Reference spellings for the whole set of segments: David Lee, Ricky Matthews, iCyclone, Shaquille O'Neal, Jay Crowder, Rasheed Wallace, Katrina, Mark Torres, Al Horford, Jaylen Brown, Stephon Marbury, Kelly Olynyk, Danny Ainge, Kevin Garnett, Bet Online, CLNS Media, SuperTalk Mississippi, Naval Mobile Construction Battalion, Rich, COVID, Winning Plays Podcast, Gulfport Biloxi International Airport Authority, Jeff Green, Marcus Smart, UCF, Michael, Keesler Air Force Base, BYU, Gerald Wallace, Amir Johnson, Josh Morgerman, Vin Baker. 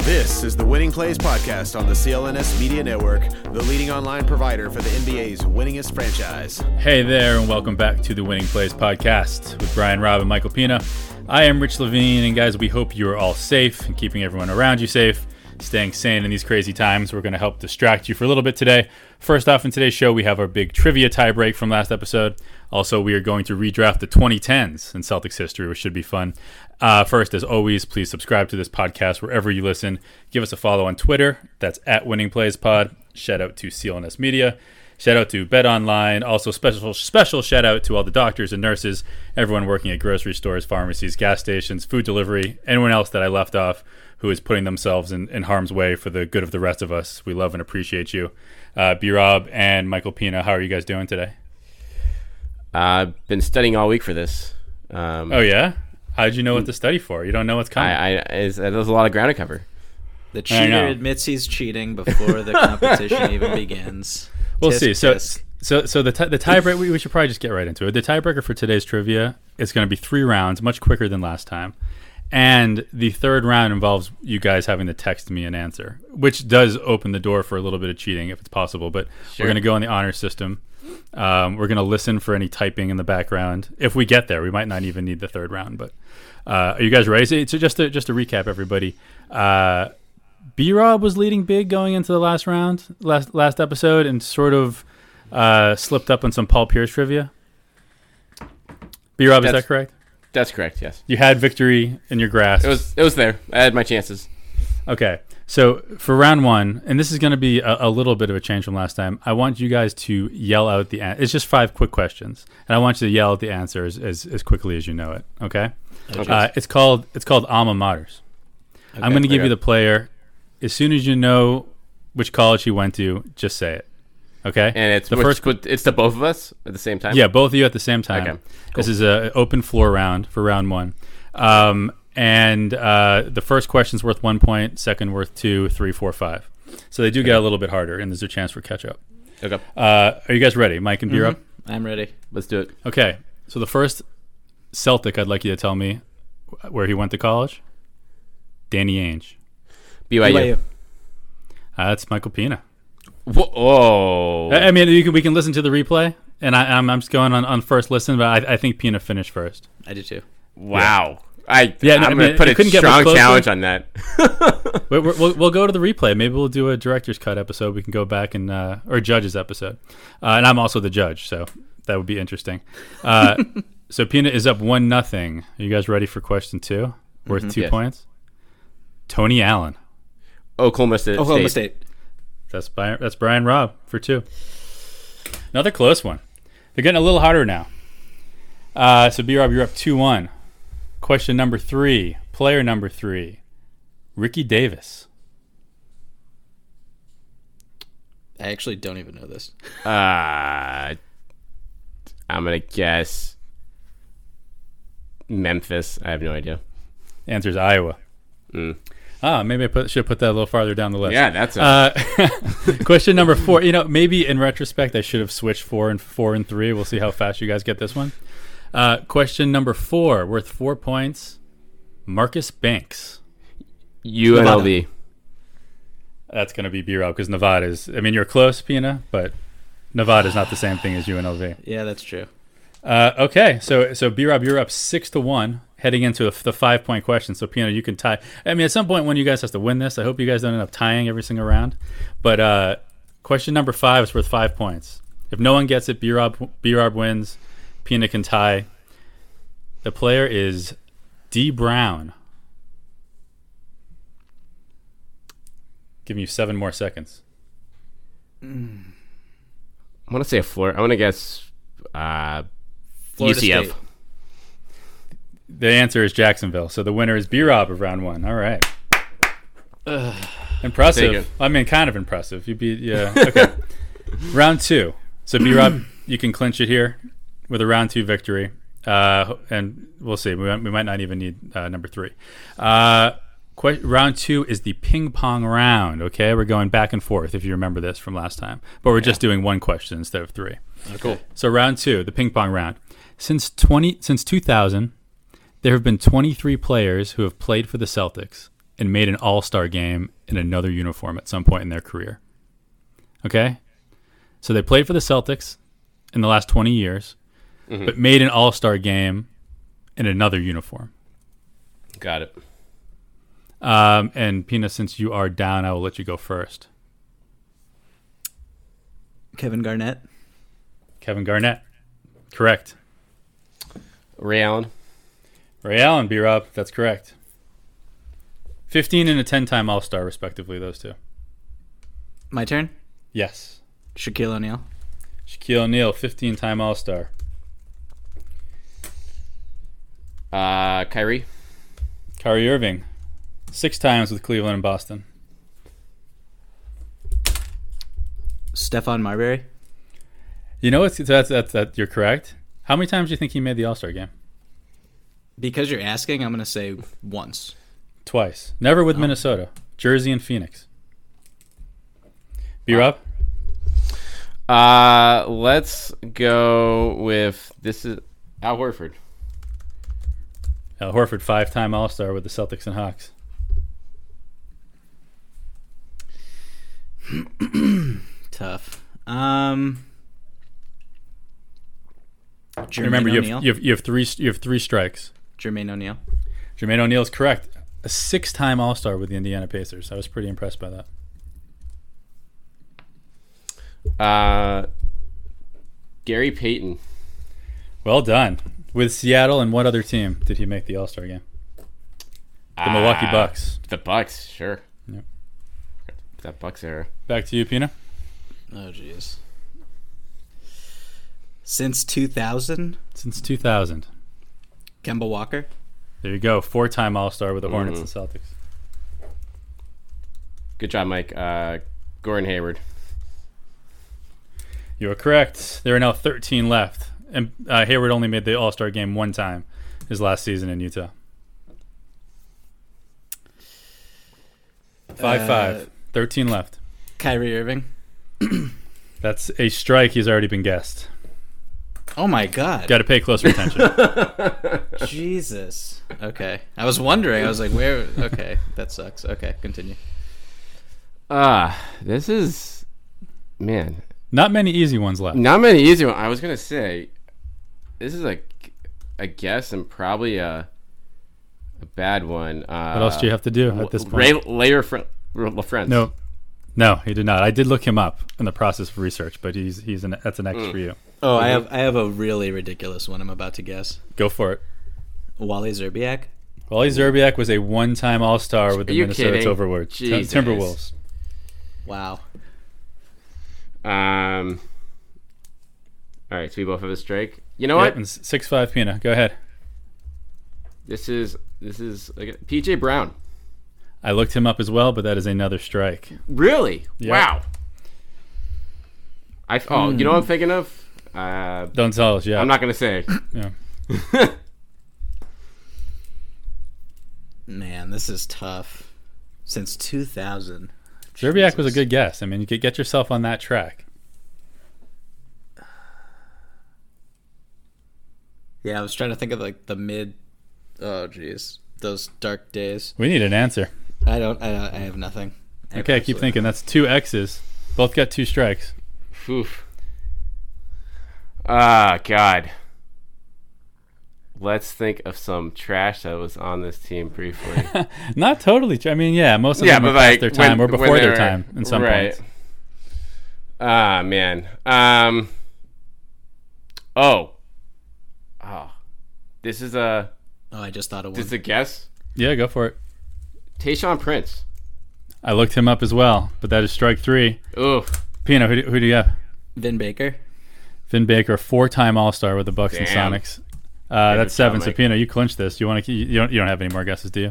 This is the Winning Plays Podcast on the CLNS Media Network, the leading online provider for the NBA's winningest franchise. Hey there, and welcome back to the Winning Plays Podcast with Brian, Rob, and Michael Pina. I am Rich Levine, and guys, we hope you are all safe and keeping everyone around you safe, staying sane in these crazy times. We're going to help distract you for a little bit today. First off, in today's show, we have our big trivia tiebreak from last episode. Also, we are going to redraft the 2010s in Celtics history, which should be fun. First, as always, please subscribe to this podcast wherever you listen. Give us a follow on Twitter. That's at Winning Plays Pod. Shout out to CLNS Media. Shout out to Bet Online. Also, special shout out to all the doctors and nurses, everyone working at grocery stores, pharmacies, gas stations, food delivery, anyone else that I left off who is putting themselves in harm's way for the good of the rest of us. We love and appreciate you. B-Rob and Michael Pina, how are you guys doing today? I've been studying all week for this. Oh, yeah? How'd you know what to study for? You don't know what's coming. There's a lot of ground to cover. The cheater admits he's cheating before the competition even begins. We'll see. So the tiebreaker, we should probably just get right into it. The tiebreaker for today's trivia is going to be 3 rounds, much quicker than last time. And the third round involves you guys having to text me an answer, which does open the door for a little bit of cheating if it's possible. But Sure. We're going to go on the honor system. We're going to listen for any typing in the background. If we get there, we might not even need the third round. But are you guys ready? So just to recap, everybody, B-Rob was leading big going into the last round, last episode, and sort of slipped up on some Paul Pierce trivia. B-Rob, is that correct? That's correct, yes. You had victory in your grasp. It was there. I had my chances. Okay. So for round one, and this is going to be a little bit of a change from last time, I want you guys to yell out the answer. It's just 5 quick questions, and I want you to yell out the answers as quickly as you know it, okay? Okay. It's called alma maters. Okay, I'm going to give you the player. As soon as you know which college he went to, just say it. Okay, and it's the both of us at the same time. Yeah, both of you at the same time. Okay, cool. This is an open floor round for round one, and the first question's worth 1 point, second worth 2, 3, 4, 5. So they do get a little bit harder, and there's a chance for catch up. Okay, are you guys ready, Mike and B-Rob? Mm-hmm. I'm ready. Let's do it. Okay, so the first Celtic, I'd like you to tell me where he went to college. Danny Ainge. BYU. That's Michael Pina. Whoa! I mean, we can listen to the replay, and I'm just going on first listen, but I think Pina finished first. I did too. Wow! Yeah. I'm going to put a strong challenge on that. we'll go to the replay. Maybe we'll do a director's cut episode. We can go back and or judge's episode, and I'm also the judge, so that would be interesting. So Pina is up 1-0. Are you guys ready for question 2? Worth 2 points. Tony Allen. Oklahoma State. That's Brian Robb for 2. Another close one. They're getting a little harder now. So, B-Rob, you're up 2-1. Question number 3. Player number 3. Ricky Davis. I actually don't even know this. I'm going to guess Memphis. I have no idea. Answer's Iowa. Mm. Ah, maybe I should put that a little farther down the list. Yeah, that's it. Question number 4. You know, maybe in retrospect, I should have switched 4 and 3. We'll see how fast you guys get this one. Question number 4, worth 4 points. Marcus Banks. UNLV. That's going to be B-Rob because Nevada's. I mean, you're close, Pina, but Nevada's not the same thing as UNLV. Yeah, that's true. Okay, so B-Rob, you're up 6-1. heading into the 5-point question. So, Pino, you can tie. I mean, at some point, one of you guys has to win this. I hope you guys don't end up tying every single round. But question number 5 is worth 5 points. If no one gets it, B-Rob wins. Pino can tie. The player is D. Brown. Give me 7 more seconds. I'm going to say a Florida. I'm going to guess Florida UCF. State. The answer is Jacksonville. So the winner is B-Rob of round 1. All right. Impressive. I mean, kind of impressive. You beat, yeah. Okay. Round 2. So B-Rob, you can clinch it here with a round 2 victory. And we'll see. We might not even need number 3. Round 2 is the ping pong round, okay? We're going back and forth, if you remember this from last time. But we're just doing one question instead of 3. Oh, cool. So round 2, the ping pong round. Since 2000, there have been 23 players who have played for the Celtics and made an all-star game in another uniform at some point in their career. Okay? So they played for the Celtics in the last 20 years, but made an all-star game in another uniform. Got it. And Pina, since you are down, I will let you go first. Kevin Garnett. Correct. Ray Allen, B-Rob. That's correct. 15 and a 10-time All-Star, respectively, those two. My turn? Yes. Shaquille O'Neal, 15-time All-Star. Kyrie Irving. 6 times with Cleveland and Boston. Stephon Marbury. You know what? That's you're correct. How many times do you think he made the All-Star game? Because you're asking, I'm going to say once. Twice. Never with Minnesota. Jersey and Phoenix. B-Rob? Let's go with Al Horford. Al Horford, 5-time All-Star with the Celtics and Hawks. Tough. Remember, you have three strikes. Jermaine O'Neal is correct. A 6-time All-Star with the Indiana Pacers. I was pretty impressed by that. Gary Payton. Well done. With Seattle and what other team did he make the All-Star game? The Milwaukee Bucks. The Bucks, sure. Yep. That Bucks era. Back to you, Pina. Oh, jeez. Since 2000. Kemba Walker. There you go. 4-time All-Star with the Hornets and Celtics. Good job, Mike. Gordon Hayward. You are correct. There are now 13 left. And Hayward only made the All-Star game one time his last season in Utah. 5-5. 13 left. Kyrie Irving. That's a strike. He's already been guessed. Oh, my God. Got to pay closer attention. Jesus. Okay. I was wondering. I was like, where? Okay. That sucks. Okay. Continue. This is, man. Not many easy ones left. I was going to say, this is a guess and probably a bad one. What else do you have to do at this point? Ray LaFrance. No, he did not. I did look him up in the process of research, but that's an X for you. Oh, I have a really ridiculous one I'm about to guess. Go for it. Wally Szczerbiak was a 1-time All-Star with the Minnesota Timberwolves. Wow. All right, so we both have a strike. You know what? 6-5, Pina. Go ahead. This is PJ Brown. I looked him up as well, but that is another strike. Really? Yep. Wow. You know what I'm thinking of? Don't tell us, yeah. I'm not going to say. Yeah. Man, this is tough. Since 2000. Szczerbiak was a good guess. I mean, you could get yourself on that track. Yeah, I was trying to think of the mid... Oh, geez. Those dark days. We need an answer. I have nothing. Okay, keep thinking. That's 2 X's. Both got 2 strikes. Oof. Ah, God. let's think of some trash that was on this team briefly. Not totally. I mean, yeah, most of them were past their time or before their time in some points. Ah, man. This is a... Oh, I just thought of one. This is a guess? Yeah, go for it. Tayshaun Prince. I looked him up as well, but that is strike three. Oof. Pino, who do you have? Vin Baker. Vin Baker, four-time All-Star with the Bucks and Sonics. That's seven. So, Pino, you clinched this. You don't have any more guesses, do you?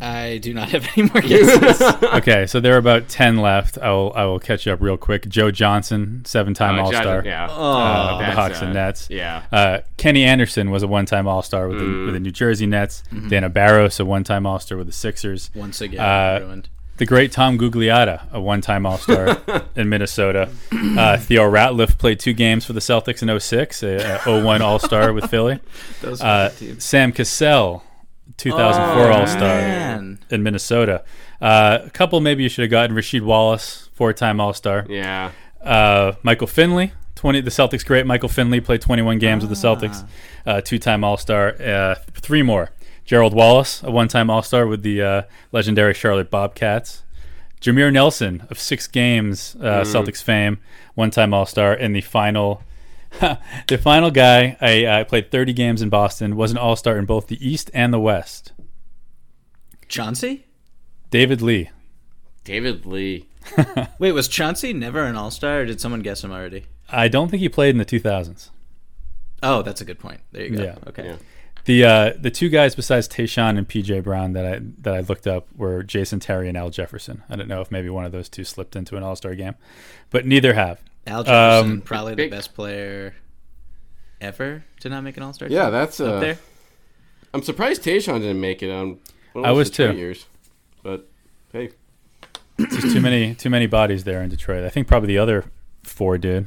I do not have any more guesses. Okay, so there are about 10 left. I will catch you up real quick. Joe Johnson, seven-time All-Star. Yeah. The Hawks and Nets. Yeah. Kenny Anderson was a one-time All-Star with the New Jersey Nets. Mm-hmm. Dana Barros, a one-time All-Star with the Sixers. Once again, ruined. The great Tom Gugliotta, a one-time All-Star in Minnesota. Theo Ratliff played 2 games for the Celtics in 2006, a 2001 All-Star with Philly. Sam Cassell, 2004 All-Star in Minnesota. A couple maybe you should have gotten. Rasheed Wallace, 4-time All-Star. Yeah. Michael Finley, the Celtics great Michael Finley, played 21 games with the Celtics, 2-time All-Star. 3 more. Gerald Wallace, a one-time All-Star with the legendary Charlotte Bobcats. Jameer Nelson of 6 games, Celtics fame, one-time All-Star. And the final guy, I played 30 games in Boston, was an All-Star in both the East and the West. Chauncey? David Lee. Wait, was Chauncey never an All-Star, or did someone guess him already? I don't think he played in the 2000s. Oh, that's a good point. There you go. Yeah. Okay. Yeah. The 2 guys besides Tayshaun and P.J. Brown that I looked up were Jason Terry and Al Jefferson. I don't know if maybe one of those two slipped into an All-Star game, but neither have. Al Jefferson, probably the best player ever to not make an All-Star game. Yeah, that's up there. I'm surprised Tayshaun didn't make it. I was too. 2 years, but hey, just too many bodies there in Detroit. I think probably the other 4 did,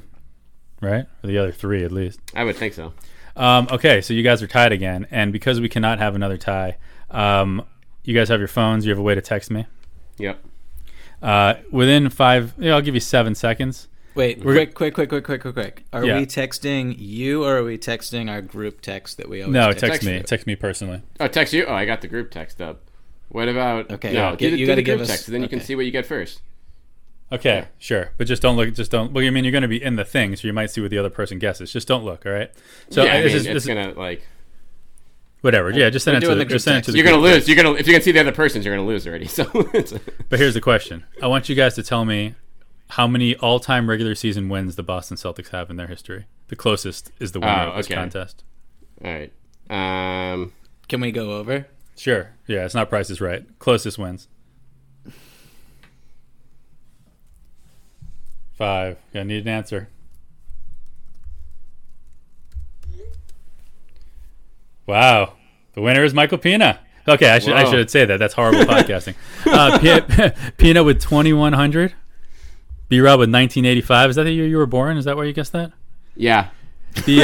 right? Or the other 3 at least. I would think so. Okay, so you guys are tied again, and because we cannot have another tie, you guys have your phones. You have a way to text me. Yep. Within 5, I'll give you 7 seconds. Wait, quick! Are we texting you, or are we texting our group text that we always? No, text me. You. Text me personally. Oh, text you? Oh, I got the group text up. What about? Okay, no, you got to give us text, and then you can see what you get first. Okay, sure, but just don't look. Well, I mean, you're going to be in the thing, so you might see what the other person guesses. Just don't look, all right? So yeah, it's going to whatever. Yeah, just send it to the group text. You're going to lose. If you can see the other person's, you're going to lose already. So, but here's the question: I want you guys to tell me how many all-time regular season wins the Boston Celtics have in their history. The closest is the winner of this contest. All right. Can we go over? Sure. Yeah, it's not Price is Right. Closest wins. 5. I need an answer. Wow. The winner is Michael Pina. Okay, I should say that. That's horrible podcasting. Pina with 2,100. B-Rob with 1985. Is that the year you were born? Is that where you guessed that? Yeah. The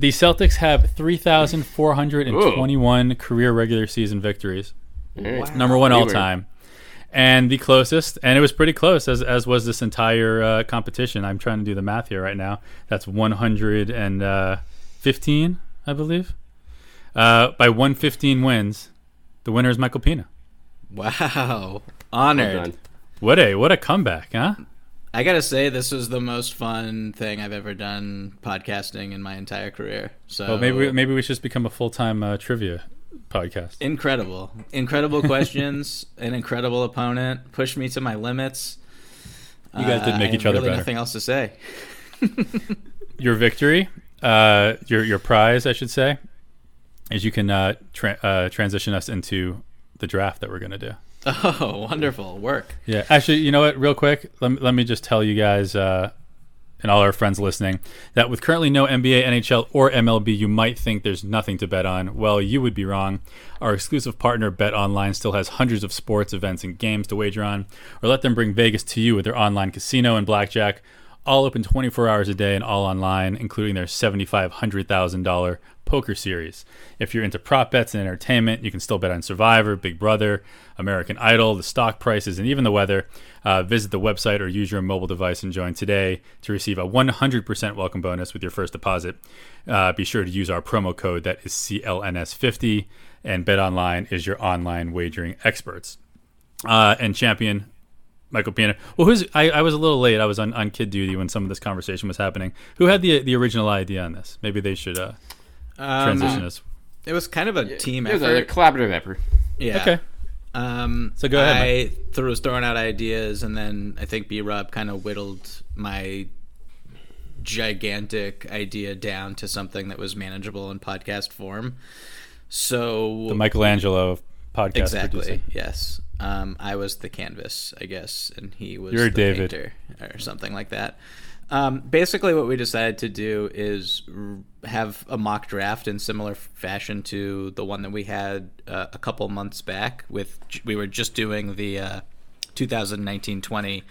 Celtics have 3,421 career regular season victories. Wow. Number 1 all-time. And the closest, and it was pretty close, as was this entire competition. I'm trying to do the math here right now. That's 115, I believe. By 115 wins, the winner is Michael Pina. Wow. Honored. What a comeback, huh? I got to say, this was the most fun thing I've ever done podcasting in my entire career. So maybe we should just become a full-time trivia podcast. Incredible questions. An incredible opponent pushed me to my limits. You guys did make each other really better. Nothing else to say. Your victory, your prize, I should say, is you can transition us into the draft that we're going to do. Oh, wonderful work. Yeah, actually, you know what, real quick, let me just tell you guys and all our friends listening, that with currently no NBA, NHL, or MLB, you might think there's nothing to bet on. Well, you would be wrong. Our exclusive partner, Bet Online, still has hundreds of sports, events, and games to wager on, or let them bring Vegas to you with their online casino and blackjack. all open 24 hours a day and all online, including their $7,500,000 poker series. If you're into prop bets and entertainment, you can still bet on Survivor, Big Brother, American Idol, the stock prices, and even the weather. Visit the website or use your mobile device and join today to receive a 100% welcome bonus with your first deposit. Be sure to use our promo code that is CLNS50, and Bet Online is your online wagering experts. And champion Michael Pietrus. Well, I was a little late. I was on kid duty when some of this conversation was happening. Who had the original idea on this? Maybe they should... transition us. It was kind of a team effort. It was a collaborative effort. Yeah. Okay. So go ahead. I was throwing out ideas, and then I think B-Rob kind of whittled my gigantic idea down to something that was manageable in podcast form. So the Michelangelo of podcast. Exactly. Producing. Yes. I was the canvas, I guess, and he was the David painter or something like that. Basically what we decided to do is have a mock draft in similar fashion to the one that we had a couple months back. We were just doing the 2019-20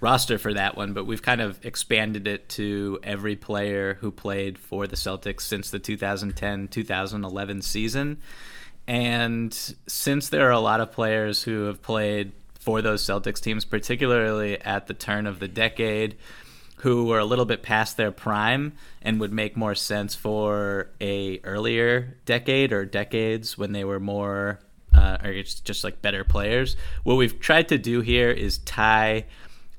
roster for that one, but we've kind of expanded it to every player who played for the Celtics since the 2010-2011 season. And since there are a lot of players who have played for those Celtics teams, particularly at the turn of the decade, who were a little bit past their prime and would make more sense for a earlier decade or decades when they were more, or it's just like better players. What we've tried to do here is tie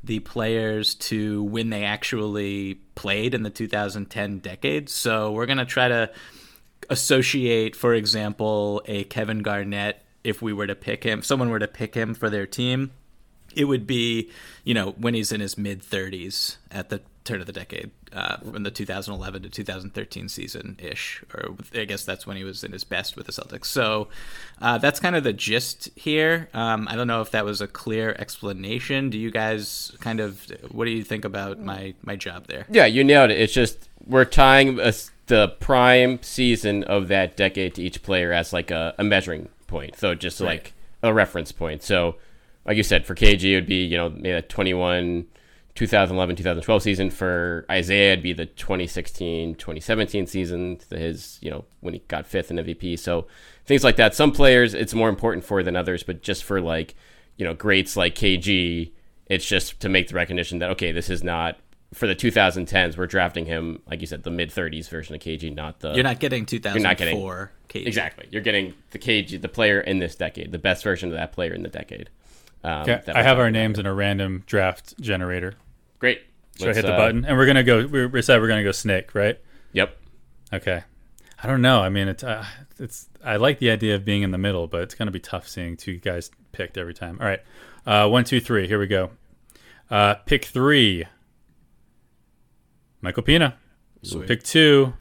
the players to when they actually played in the 2010 decade. So we're going to try to associate, for example, a Kevin Garnett, if we were to pick him, someone were to pick him for their team. It would be, you know, when he's in his mid-30s at the turn of the decade, from the 2011 to 2013 season-ish. Or I guess that's when he was in his best with the Celtics. So that's kind of the gist here. I don't know if that was a clear explanation. Do you guys kind of – what do you think about my job there? Yeah, you nailed it. It's just we're tying the prime season of that decade to each player as like a measuring point. So just like a reference point. So – like you said, for KG, it would be, you know, maybe a 2011-2012 season. For Isaiah, it'd be the 2016-2017 season, his, you know, when he got fifth in MVP. So things like that. Some players it's more important for than others, but just for, like, you know, greats like KG, it's just to make the recognition that, okay, this is not for the 2010s. We're drafting him, like you said, the mid-30s version of KG, not the... You're not getting 2004 KG. Exactly. You're getting the KG, the player in this decade, the best version of that player in the decade. I have our names in a random draft generator. Great. Should I hit the button? And we're going to go, we said we're going to go snake, right? Yep. Okay. I don't know. I mean, it's. I like the idea of being in the middle, but it's going to be tough seeing two guys picked every time. All right. 1, 2, 3. Here we go. Pick 3. Michael Pietrus. Sweet. Pick 2.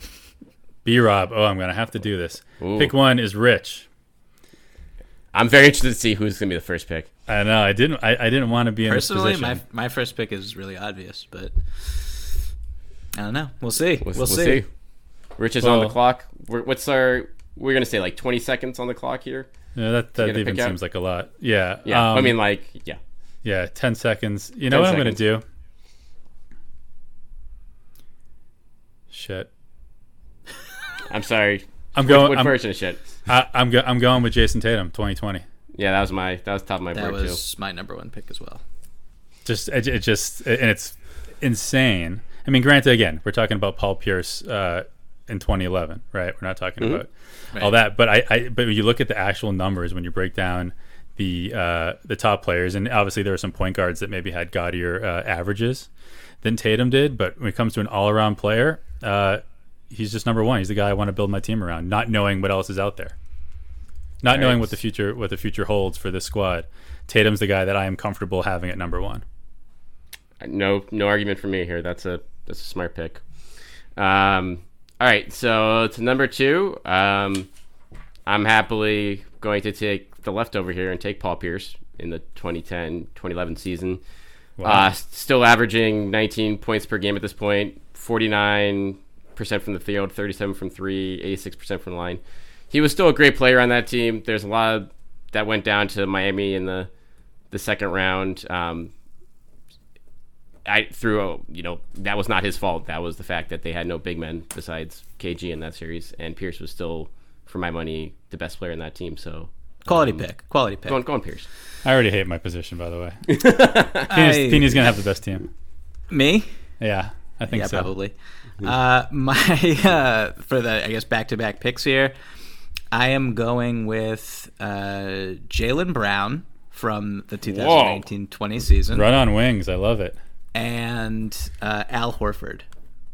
B-Rob. Oh, I'm going to have to do this. Ooh. Pick 1 is Rich. I'm very interested to see who's going to be the first pick. I know. I didn't want to be in this position. Personally, my first pick is really obvious, but I don't know. We'll see. We'll see. Rich is on the clock. We're going to say like 20 seconds on the clock here. Yeah, that even seems like a lot. Yeah. Yeah. I mean, like, yeah. Yeah, 10 seconds. You know what I'm going to do? Shit. I'm sorry. I'm going. What version of shit? I'm going with Jayson Tatum, 2020. Yeah, that was top of my board too. That was my number one pick as well. And it's insane. I mean, granted, again, we're talking about Paul Pierce in 2011, right? We're not talking about all that, but but you look at the actual numbers when you break down the top players, and obviously there were some point guards that maybe had gaudier averages than Tatum did, but when it comes to an all-around player, he's just number one. He's the guy I want to build my team around, not knowing what else is out there. Not knowing what the future holds for this squad. Tatum's the guy that I am comfortable having at number one. No argument for me here. That's a smart pick. All right, so to number 2, I'm happily going to take the leftover here and take Paul Pierce in the 2010-2011 season. Wow. Still averaging 19 points per game at this point, 49% from the field, 37% from 3, 86% from the line. He was still a great player on that team. There's a lot of that went down to Miami in the second round. that was not his fault. That was the fact that they had no big men besides KG in that series, and Pierce was still, for my money, the best player in that team. So quality pick. Go on Pierce. I already hate my position, by the way. Pina's gonna have the best team. Me? Yeah, I think so. Yeah, probably. For the back-to-back picks here, I am going with Jaylen Brown from the 2019-20 season. Run on wings, I love it. And Al Horford.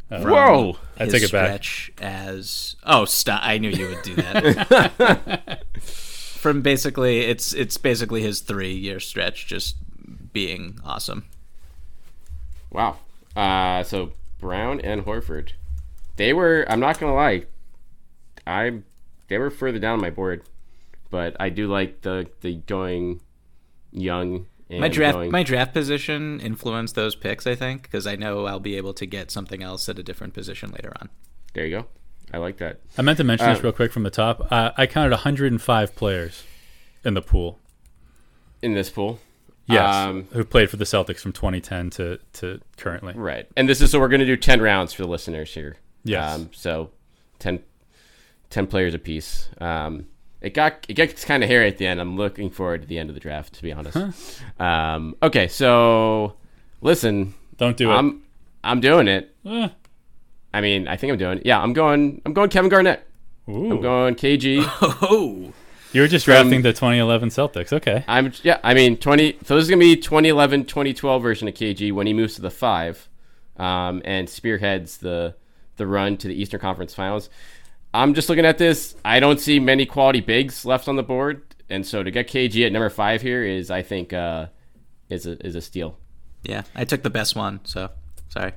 Whoa! I take it back. I knew you would do that. From basically, it's basically his 3-year stretch just being awesome. Wow. So Brown and Horford, they were, I'm not gonna lie, they were further down my board, but I do like the going young. And my draft position influenced those picks, I think, because I know I'll be able to get something else at a different position later on. There you go. I like that. I meant to mention this real quick from the top. I counted 105 players in the pool. In this pool? Yes, who played for the Celtics from 2010 to currently. Right. And this is, so we're going to do 10 rounds for the listeners here. Yes. So 10 players apiece. It gets kind of hairy at the end. I'm looking forward to the end of the draft, to be honest. Huh. Okay, so listen. Don't do it. I'm doing it. I mean, I think I'm doing it. Yeah, I'm going Kevin Garnett. Ooh. I'm going KG. Oh. You were just drafting the 2011 Celtics. Okay. So this is going to be 2011, 2012 version of KG when he moves to the 5 and spearheads the run to the Eastern Conference Finals. I'm just looking at this. I don't see many quality bigs left on the board, and so to get KG at number 5 here is, I think, is a steal. Yeah, I took the best one, so sorry.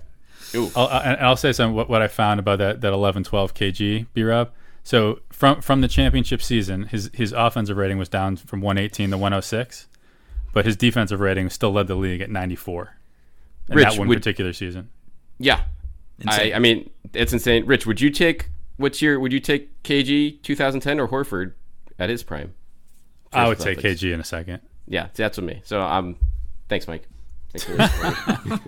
Ooh. I'll say something. What I found about that 11-12 KG, B-Rob. So from the championship season, his offensive rating was down from 118 to 106, but his defensive rating still led the league at 94 in that one particular season. Yeah, I mean, it's insane. Rich, would you take? Would you take KG 2010 or Horford at his prime? I would say KG in a second. Yeah, that's with me. So thanks, Mike. Thanks for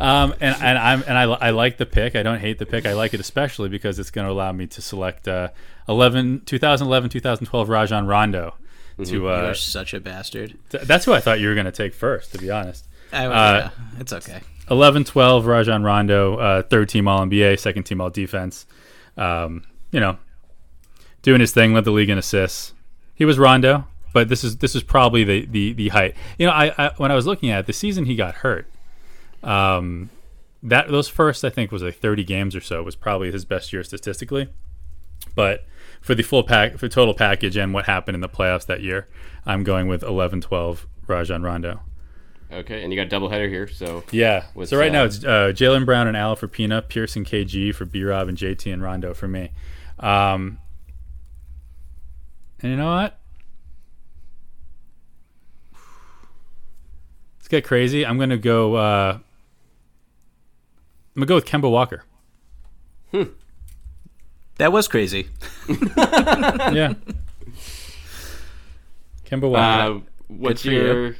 I like the pick. I don't hate the pick. I like it especially because it's going to allow me to select 2011-2012 Rajon Rondo. Mm-hmm. You are such a bastard. That's who I thought you were going to take first, to be honest. Yeah, it's okay. 11-12 Rajon Rondo, third team All NBA, second team All Defense. Doing his thing, led the league in assists. He was Rondo, but this is probably the height. I when I was looking at it, the season he got hurt, that those first, I think, was like 30 games or so, was probably his best year statistically. But for the total package and what happened in the playoffs that year, I'm going with 11-12 Rajon Rondo. Okay, and you got a doubleheader here, so... Yeah, so right now it's Jaylen Brown and Al for Pina, Pierce and KG for B-Rob, and JT and Rondo for me. And you know what? Let's get crazy. I'm going to go... I'm going to go with Kemba Walker. That was crazy. Yeah. Kemba Walker. What's your...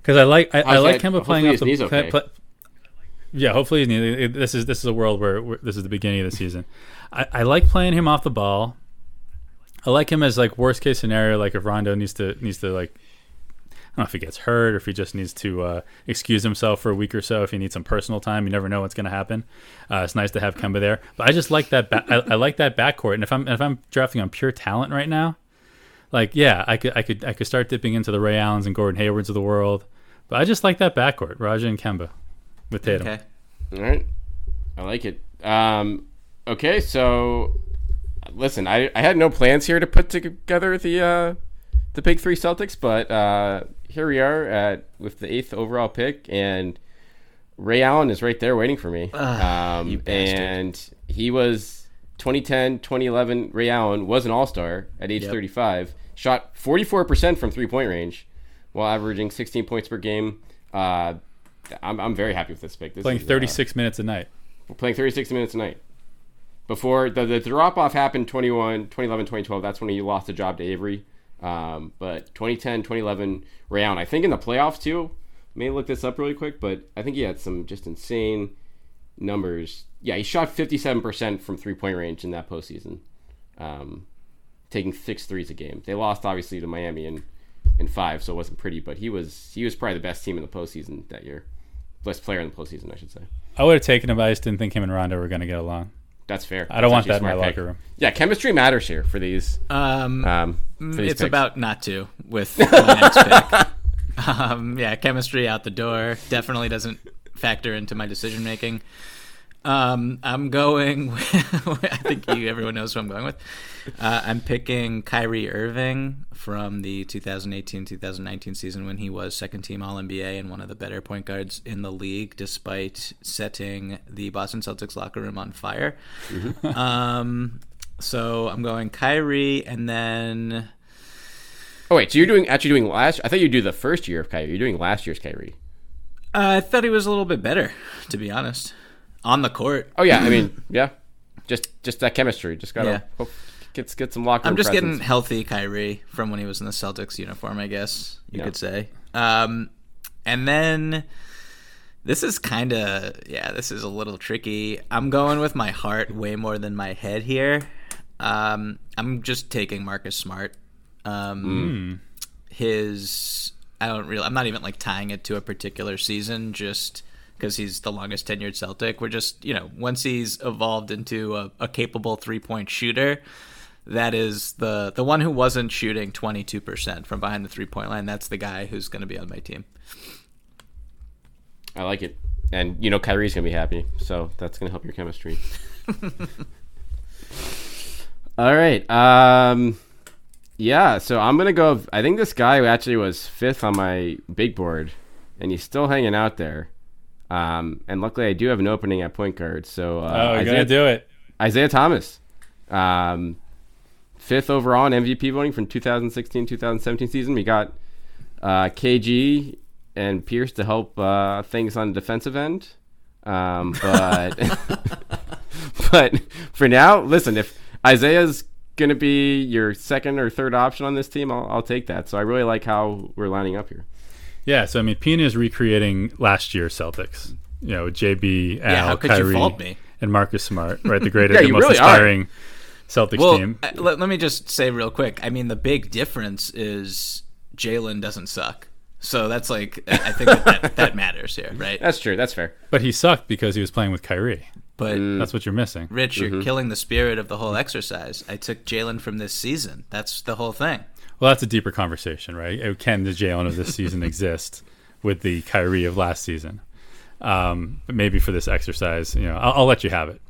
Because I like Kemba playing off the. Okay. Yeah, hopefully his knee. This is a world where this is the beginning of the season. I like playing him off the ball. I like him as like worst case scenario, like if Rondo needs to like, I don't know if he gets hurt or if he just needs to excuse himself for a week or so if he needs some personal time. You never know what's going to happen. It's nice to have Kemba there, but I just like that. I like that backcourt, and if I'm drafting on pure talent right now, like yeah, I could start dipping into the Ray Allens and Gordon Haywards of the world. But I just like that backcourt, Raja and Kemba with Tatum. Okay. All right. I like it. Okay, so listen, I had no plans here to put together the big three Celtics, but here we are with the 8th overall pick, and Ray Allen is right there waiting for me. You bastard. And he was 2010, 2011, Ray Allen was an all-star at age 35, shot 44% from three-point range. While averaging 16 points per game, I'm very happy with this pick. Playing 36 minutes a night. Playing 36 minutes a night. Before the drop-off happened 2011, 2012. That's when he lost the job to Avery. But 2010, 2011, Ray Allen. I think in the playoffs, too, may look this up really quick, but I think he had some just insane numbers. Yeah, he shot 57% from three-point range in that postseason, taking 6 threes a game. They lost, obviously, to Miami in 5, so it wasn't pretty, but he was probably the best team in the postseason that year. Best player in the postseason, I should say. I would have taken him, but I just didn't think him and Rondo were going to get along. That's fair. I don't want that in my locker room. Yeah, chemistry matters here for these. It's about not to with my next pick. Yeah, chemistry out the door. Definitely doesn't factor into my decision making. I'm going with, I think everyone knows who I'm going with. I'm picking Kyrie Irving from the 2018-2019 season when he was second team All-NBA and one of the better point guards in the league, despite setting the Boston Celtics locker room on fire. Mm-hmm. So I'm going Kyrie, and then... Oh, wait, so you're doing last... I thought you'd do the first year of Kyrie. You're doing last year's Kyrie. I thought he was a little bit better, to be honest. On the court. Oh yeah, I mean, yeah, just that chemistry. Just gotta hope, get some locker room. I'm just getting healthy Kyrie from when he was in the Celtics uniform, I guess you could say. And then this is kind of this is a little tricky. I'm going with my heart way more than my head here. I'm just taking Marcus Smart. I'm not even like tying it to a particular season. Just. Because he's the longest tenured Celtic. We're just, once he's evolved into a capable 3-point shooter, that is the one who wasn't shooting 22% from behind the 3-point line. That's the guy who's going to be on my team. I like it. And, Kyrie's going to be happy. So that's going to help your chemistry. All right. So I'm going to go. I think this guy actually was 5th on my big board, and he's still hanging out there. And luckily I do have an opening at point guard. So, you're going to do it. Isaiah Thomas, 5th overall in MVP voting from 2016-2017 season. We got, KG and Pierce to help, things on the defensive end. But for now, listen, if Isaiah's going to be your second or third option on this team, I'll take that. So I really like how we're lining up here. Yeah, so I mean, Pina is recreating last year's Celtics. JB, Al, how could Kyrie, you fault me? And Marcus Smart, right? The greatest, the most really inspiring Celtics team. Let me just say real quick. I mean, the big difference is Jaylen doesn't suck. So that's I think that matters here, right? That's true. That's fair. But he sucked because he was playing with Kyrie. But that's what you're missing. Rich, you're killing the spirit of the whole exercise. I took Jaylen from this season. That's the whole thing. Well, that's a deeper conversation, right? Can the Jaylen of this season exist with the Kyrie of last season? But maybe for this exercise, I'll let you have it.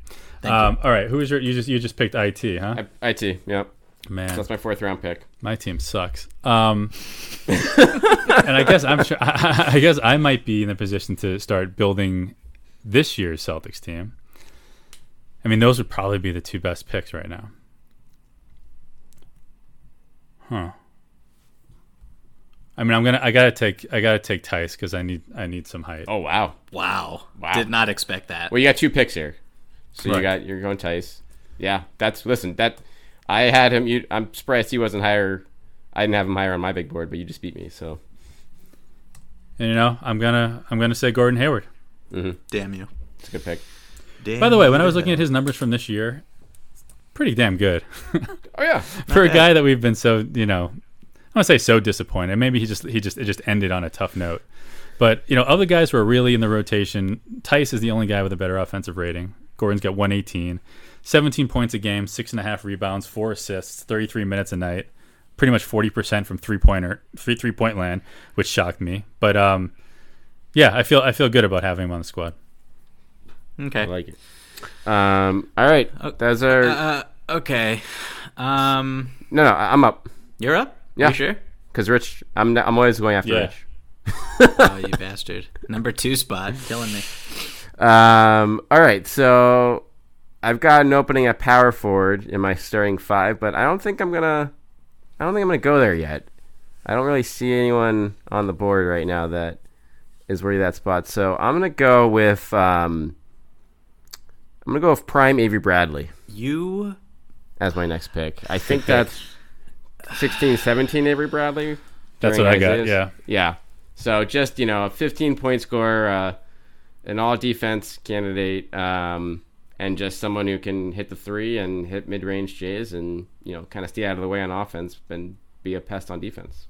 Thank you. All right, who is your? You just picked IT, huh? IT, yep. Man, so that's my 4th round pick. My team sucks. And I guess I'm sure. I guess I might be in the position to start building this year's Celtics team. I mean, those would probably be the 2 best picks right now. Huh. I mean, I gotta take Tice because I need some height. Oh wow! Did not expect that. Well, you got 2 picks here, so right. You're going Tice. Yeah, listen, I had him. I'm surprised he wasn't higher. I didn't have him higher on my big board, but you just beat me. So, and I'm gonna say Gordon Hayward. Mm-hmm. Damn you! It's a good pick. Damn. By the way, when I was looking at his numbers from this year. Pretty damn good. Oh yeah, for a guy that we've been so I want to say so disappointed. Maybe it just ended on a tough note. But of the guys who are really in the rotation, Tice is the only guy with a better offensive rating. Gordon's got 118, 17 points a game, 6.5 rebounds, 4 assists, 33 minutes a night, pretty much 40% from three point land, which shocked me. But I feel good about having him on the squad. Okay, I like it. All right. That's our. Okay. No, I'm up. You're up. Yeah. You sure? Because Rich, I'm always going after Rich. Oh, you bastard! Number 2 spot, killing me. All right. So I've got an opening at power forward in my starting 5, but I don't think I'm gonna go there yet. I don't really see anyone on the board right now that is worthy of that spot. So I'm gonna go with I'm going to go with prime Avery Bradley. You? As my next pick. I think that's 16, 17 Avery Bradley. That's what Isaiah's. I got, yeah. Yeah. So just, you know, a 15-point scorer, an all-defense candidate, and just someone who can hit the three and hit mid-range J's and, you know, kind of stay out of the way on offense and be a pest on defense.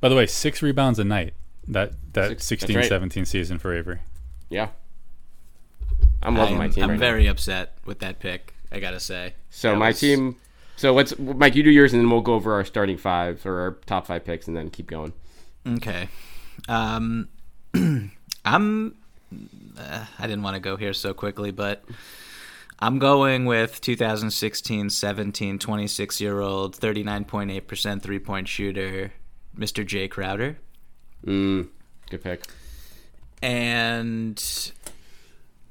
By the way, 6 rebounds a night, that 16-17 season for Avery. Yeah. I'm loving my team. I'm very upset with that pick, I got to say. So my team... So let's, Mike, you do yours, and then we'll go over our starting five or our top five picks, and then keep going. Okay. I didn't want to go here so quickly, but I'm going with 2016-17, 26-year-old, 39.8% three-point shooter, Mr. Jay Crowder. Good pick. And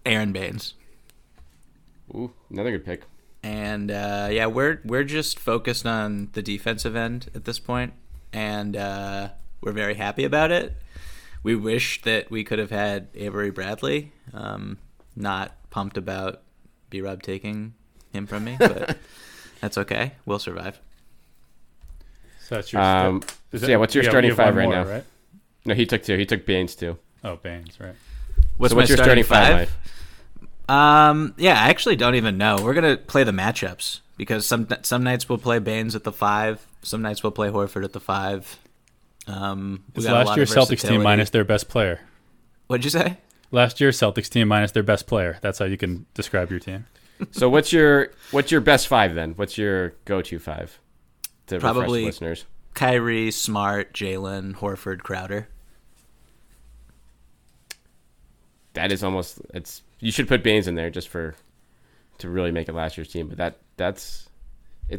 Aaron Baines. Ooh, another good pick. And yeah, we're just focused on the defensive end at this point, and we're very happy about it. We wish that we could have had Avery Bradley. Not pumped about B-Rob taking him from me, but that's okay. We'll survive. So that's your what's your starting five right now? Right? No, he took 2. He took Baines 2. Oh, Baines, right. What's your starting five? I actually don't even know. We're going to play the matchups because some nights we'll play Baines at the 5, some nights we'll play Horford at the 5. It's last year's Celtics team minus their best player. What'd you say? Last year's Celtics team minus their best player. That's how you can describe your team. So what's your best 5 then? What's your go-to 5 to probably refresh listeners? Kyrie, Smart, Jaylen, Horford, Crowder. That is almost you should put Baines in there just to really make it last year's team, but it's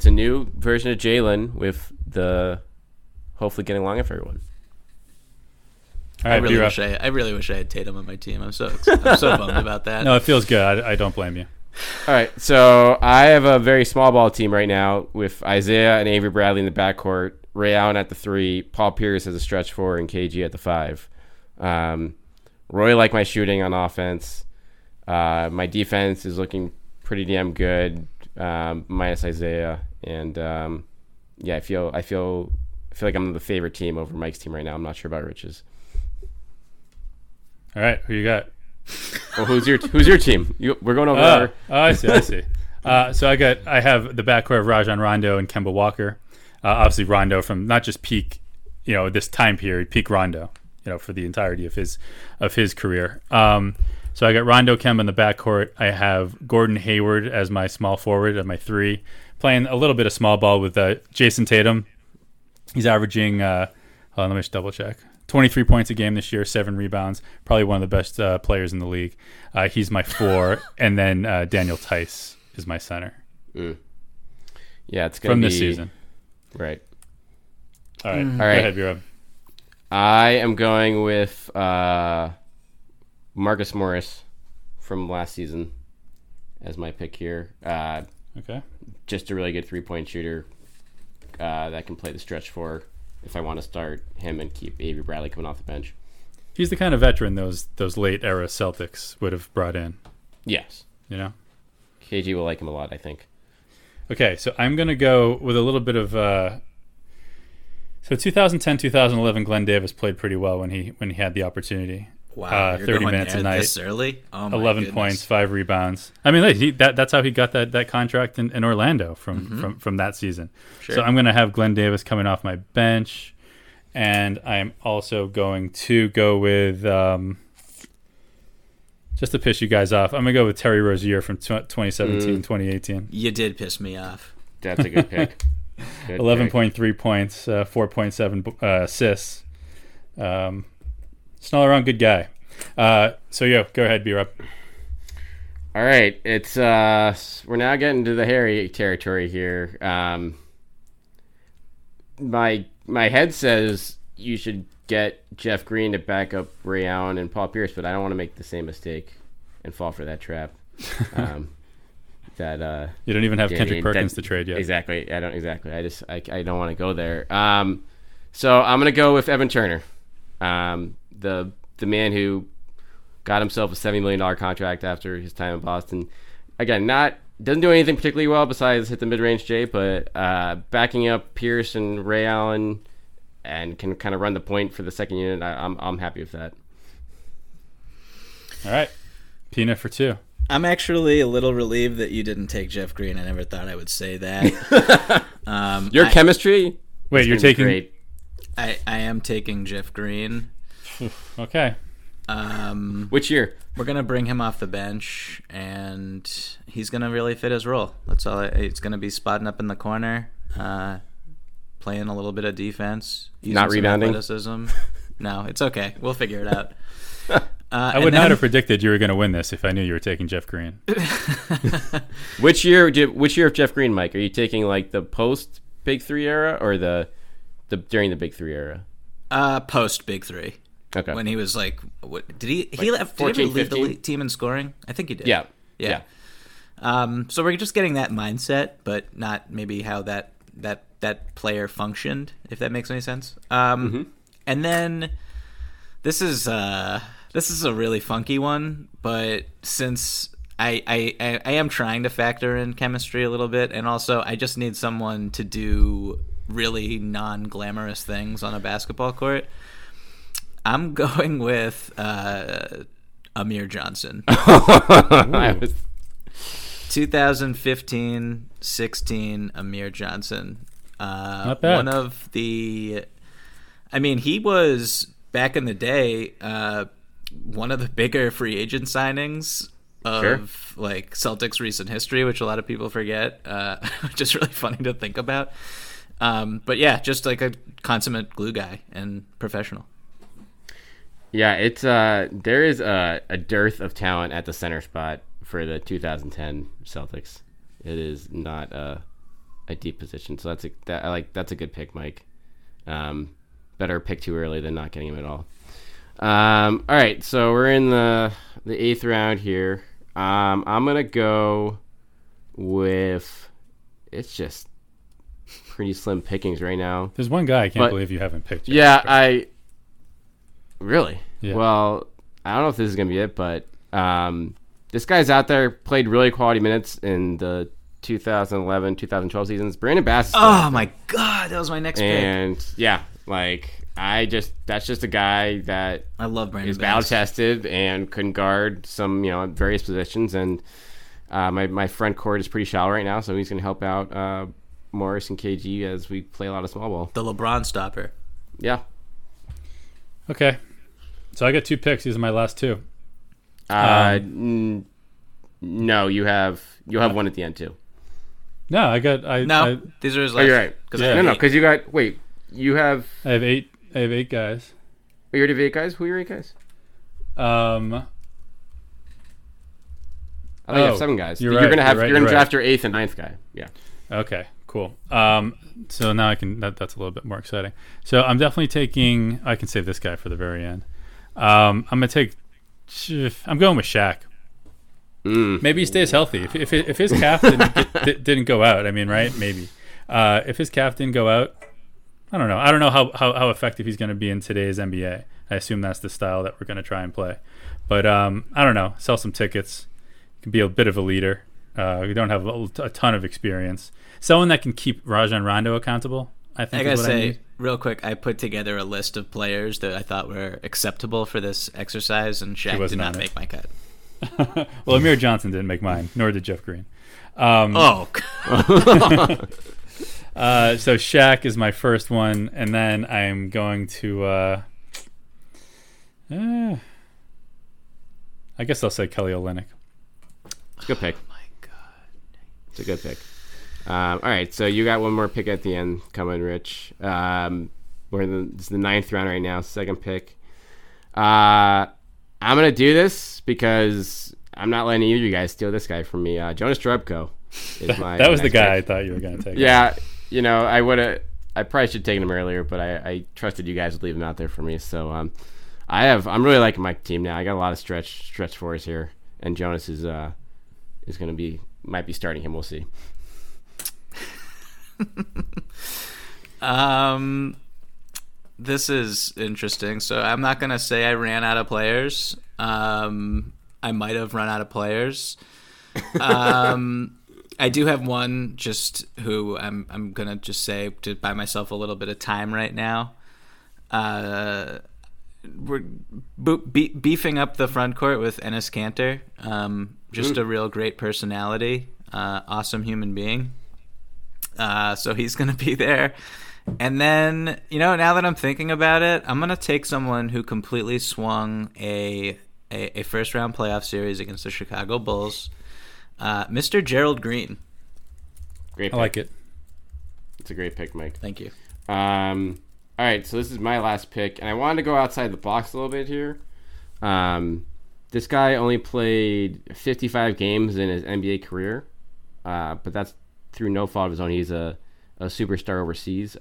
a new version of Jaylen with the hopefully getting along with everyone. All right, I really wish I had Tatum on my team. I'm so bummed about that. No, it feels good. I don't blame you. All right, so I have a very small ball team right now with Isaiah and Avery Bradley in the backcourt, Ray Allen at the 3, Paul Pierce as a stretch 4, and KG at the 5. Roy like my shooting on offense. My defense is looking pretty damn good, minus Isaiah. And I feel like I'm the favorite team over Mike's team right now. I'm not sure about Rich's. All right, who you got? Well, who's your team? We're going over. I see. So I have the backcourt of Rajon Rondo and Kemba Walker. Obviously, Rondo from not just peak, you know, this time period, peak Rondo, you know, for the entirety of his career. So I got Rondo, Kemba in the backcourt. I have Gordon Hayward as my small forward at my 3, playing a little bit of small ball with Jayson Tatum. He's averaging, hold on, let me just double check, 23 points a game this year, 7 rebounds, probably one of the best players in the league. He's my 4, and then Daniel Tice is my center. Mm. Yeah, it's going to be from this season. Right. All right. Go ahead, B-Rob. I am going with... Marcus Morris from last season as my pick here. Okay. Just a really good three-point shooter that can play the stretch 4 if I want to start him and keep Avery Bradley coming off the bench. He's the kind of veteran those late-era Celtics would have brought in. Yes. You know? KG will like him a lot, I think. Okay, so I'm going to go with a little bit of... So 2010-2011, Glenn Davis played pretty well when he had the opportunity. Wow, 30 minutes a night, this early? Oh my 11 goodness. Points, 5 rebounds. I mean, that's how he got that contract in Orlando from that season. Sure. So I'm going to have Glenn Davis coming off my bench, and I'm also going to go with, just to piss you guys off, I'm going to go with Terry Rozier from 2017-2018. You did piss me off. That's a good pick. 11.3 points, 4.7 assists. It's an all-around good guy. Go ahead, B-Rob. All right. It's we're now getting to the hairy territory here. My head says you should get Jeff Green to back up Ray Allen and Paul Pierce, but I don't want to make the same mistake and fall for that trap. You don't even have Kendrick Perkins to trade yet. Exactly. Exactly. I don't want to go there. So I'm going to go with Evan Turner. The man who got himself a $70 million contract after his time in Boston. Again, doesn't do anything particularly well besides hit the mid-range J, but backing up Pierce and Ray Allen and can kind of run the point for the second unit. I'm happy with that. All right. Peanut for two. I'm actually a little relieved that you didn't take Jeff Green. I never thought I would say that. Your chemistry? Wait, you're taking... Great. I am taking Jeff Green. Okay. Which year? We're going to bring him off the bench, and he's going to really fit his role. That's all. It's going to be spotting up in the corner, playing a little bit of defense. Not rebounding? No, it's okay. We'll figure it out. I would not have predicted you were going to win this if I knew you were taking Jeff Green. Which year of Jeff Green, Mike? Are you taking like the post Big Three era or the during the Big Three era? Post Big Three. Okay. When he was like, what, did he ever leave the team in scoring? I think he did. Yeah. So we're just getting that mindset, but not maybe how that player functioned, if that makes any sense. And then this is. This is a really funky one, but since I am trying to factor in chemistry a little bit, and also I just need someone to do really non-glamorous things on a basketball court, I'm going with Amir Johnson. 2015-16 Amir Johnson. Not bad. One of the... I mean, he was, back in the day... one of the bigger free agent signings of like Celtics recent history, which a lot of people forget, which is really funny to think about. But yeah, just like a consummate glue guy and professional. Yeah, it's there is a dearth of talent at the center spot for the 2010 Celtics. It is not a deep position, so that's a good pick, Mike. Better pick too early than not getting him at all. All right, so we're in the eighth round here. I'm gonna go with, it's just pretty slim pickings right now. There's one guy I can't believe you haven't picked. Really? Yeah. Well, I don't know if this is gonna be it, but this guy's out there, played really quality minutes in the 2011-2012 seasons. Brandon Bass. Oh my God, that was my next pick. And yeah, like. That's just a guy that I love. Brandon is battle tested and can guard some, various positions. And my front court is pretty shallow right now, so he's going to help out Morris and KG as we play a lot of small ball. The LeBron stopper. Yeah. Okay. So I got two picks. These are my last two. No, you have one at the end too. No, I got. These are his last. Oh, you're right. Because you got. Wait, you have. I have eight guys. You already have eight guys? Who are your eight guys? I think you have seven guys. You're gonna draft your eighth and ninth guy. Yeah. Okay. Cool. So now I can. That's a little bit more exciting. So I'm definitely taking. I can save this guy for the very end. I'm going with Shaq. Maybe he stays healthy. If his calf didn't go out, I mean, right? Maybe. If his calf didn't go out. I don't know. I don't know how effective he's going to be in today's NBA. I assume that's the style that we're going to try and play. But I don't know. Sell some tickets. Can be a bit of a leader. We don't have a ton of experience. Someone that can keep Rajon Rondo accountable, I think. Real quick, I put together a list of players that I thought were acceptable for this exercise, and Shaq did not make my cut. Well, Amir Johnson didn't make mine, nor did Jeff Green. So Shaq is my first one, and then I'm going to, I guess I'll say Kelly Olynyk. It's a good pick. Oh my God. It's a good pick. All right, so you got one more pick at the end coming, Rich. We're in the ninth round right now, second pick. I'm going to do this because I'm not letting either of you guys steal this guy from me. Jonas Jerebko is my That was the guy pick. I thought you were going to take. Yeah. I would have. I probably should have taken him earlier, but I trusted you guys would leave him out there for me. So I'm really liking my team now. I got a lot of stretch fours here, and Jonas is going to be, might be starting him. We'll see. This is interesting. So I'm not going to say I ran out of players. I might have run out of players. I do have one just who I'm going to just say to buy myself a little bit of time right now. We're beefing up the front court with Enes Kanter. Just a real great personality, awesome human being. So he's going to be there. And then, you know, now that I'm thinking about it, I'm going to take someone who completely swung a first-round playoff series against the Chicago Bulls, Mr. Gerald Green. Great pick. I like it. It's a great pick, Mike. Thank you. All right, so this is my last pick, and I wanted to go outside the box a little bit here. This guy only played 55 games in his NBA career, but that's through no fault of his own. He's a superstar overseas.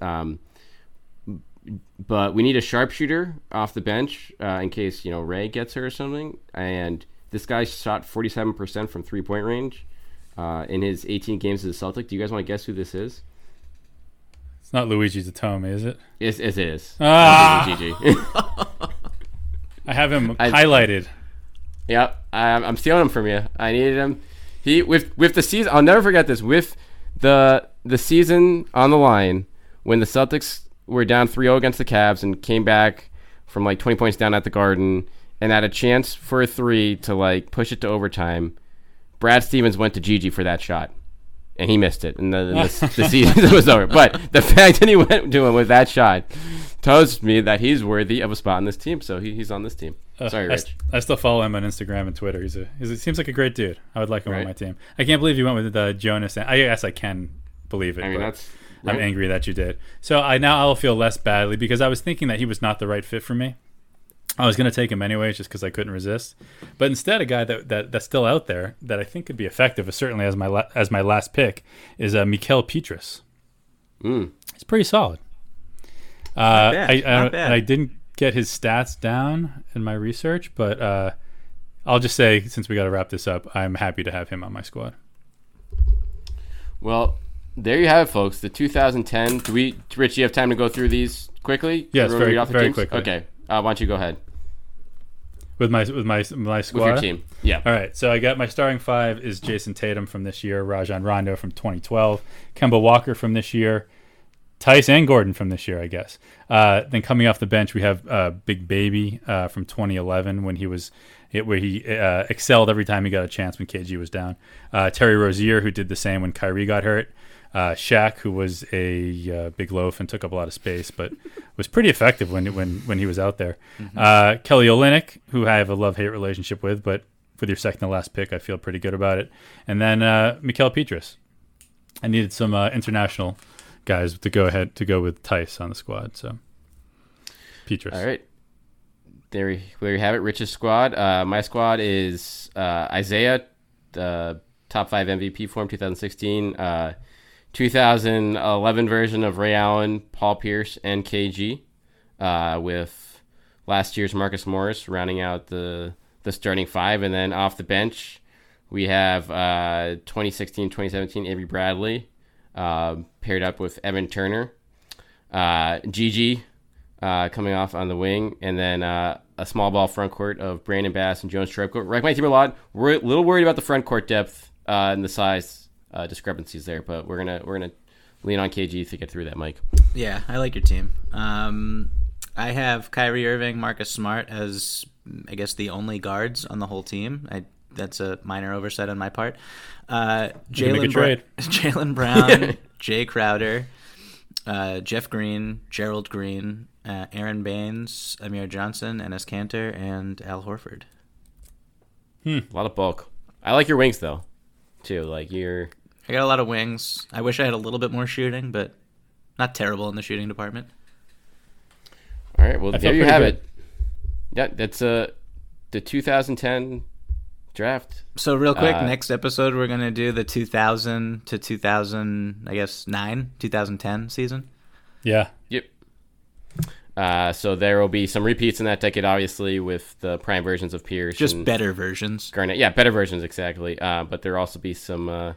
But we need a sharpshooter off the bench in case, you know, Ray gets her or something. And this guy shot 47% from three-point range in his 18 games as a Celtic. Do you guys want to guess who this is? It's not Luigi Datome, is it? Yes, it is. Ah! I have him highlighted. Yep, I'm stealing him from you. I needed him. He with the season. I'll never forget this. With the season on the line, when the Celtics were down 3-0 against the Cavs and came back from like 20 points down at the Garden and had a chance for a three to like push it to overtime, Brad Stevens went to Gigi for that shot. And he missed it, and the season was over. But the fact that he went to him with that shot tells me that he's worthy of a spot on this team. So he's on this team. Sorry, Rich. I still follow him on Instagram and Twitter. He seems like a great dude. I would like him on my team. I can't believe you went with Jonas. I guess I can believe it. I mean, I'm angry that you did. So I'll feel less badly because I was thinking that he was not the right fit for me. I was going to take him anyway just because I couldn't resist. But instead, a guy that's still out there that I think could be effective, certainly as my last pick, is Mickaël Pietrus. He's pretty solid. Not bad. I didn't get his stats down in my research, but I'll just say, since we got to wrap this up, I'm happy to have him on my squad. Well, there you have it, folks. The 2010. Rich, do you have time to go through these quickly? Yes, very quickly. Okay. Why don't you go ahead with my squad? With your team, yeah. All right, so I got my starting five is Jayson Tatum from this year, Rajon Rondo from 2012, Kemba Walker from this year, Tice and Gordon from this year, I guess. Then coming off the bench, we have Big Baby from 2011 where he excelled every time he got a chance when KG was down. Terry Rozier, who did the same when Kyrie got hurt. Shaq, who was a big loaf and took up a lot of space, but was pretty effective when he was out there. Mm-hmm. Kelly Olynyk, who I have a love-hate relationship with, but with your second to last pick, I feel pretty good about it. And then Mickaël Pietrus. I needed some international guys to go with Tice on the squad. So Pietrus. All right, there you have it. Rich's squad. My squad is Isaiah, the top five MVP form 2016. 2011 version of Ray Allen, Paul Pierce, and KG, with last year's Marcus Morris rounding out the starting five. And then off the bench, we have 2016-2017 Avery Bradley paired up with Evan Turner. Gigi coming off on the wing. And then a small ball front court of Brandon Bass and Jones Trepko. Like my team a lot. We're a little worried about the front court depth and the size discrepancies there, but we're gonna lean on KG to get through that, Mike. Yeah, I like your team. I have Kyrie Irving, Marcus Smart as I guess the only guards on the whole team. That's a minor oversight on my part. Jaylen Brown, Jay Crowder, Jeff Green, Gerald Green, Aaron Baines, Amir Johnson, Enes Kanter, and Al Horford. A lot of bulk. I like your wings though, too. I got a lot of wings. I wish I had a little bit more shooting, but not terrible in the shooting department. All right, well, there you have it. Yeah, that's the 2010 draft. So real quick, next episode we're going to do the 2000 to 2000, I guess, 2010 season. Yeah. Yep. So there will be some repeats in that decade, obviously, with the prime versions of Pierce. Just better versions. Garnett. Yeah, better versions, exactly. But there will also be some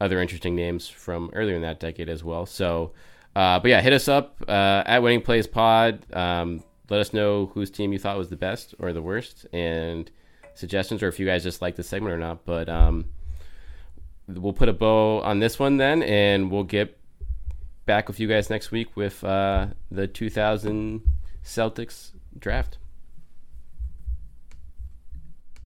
other interesting names from earlier in that decade as well. So, but yeah, hit us up at Winning Plays Pod. Let us know whose team you thought was the best or the worst, and suggestions, or if you guys just like the segment or not. But we'll put a bow on this one then, and we'll get back with you guys next week with the 2000 Celtics draft.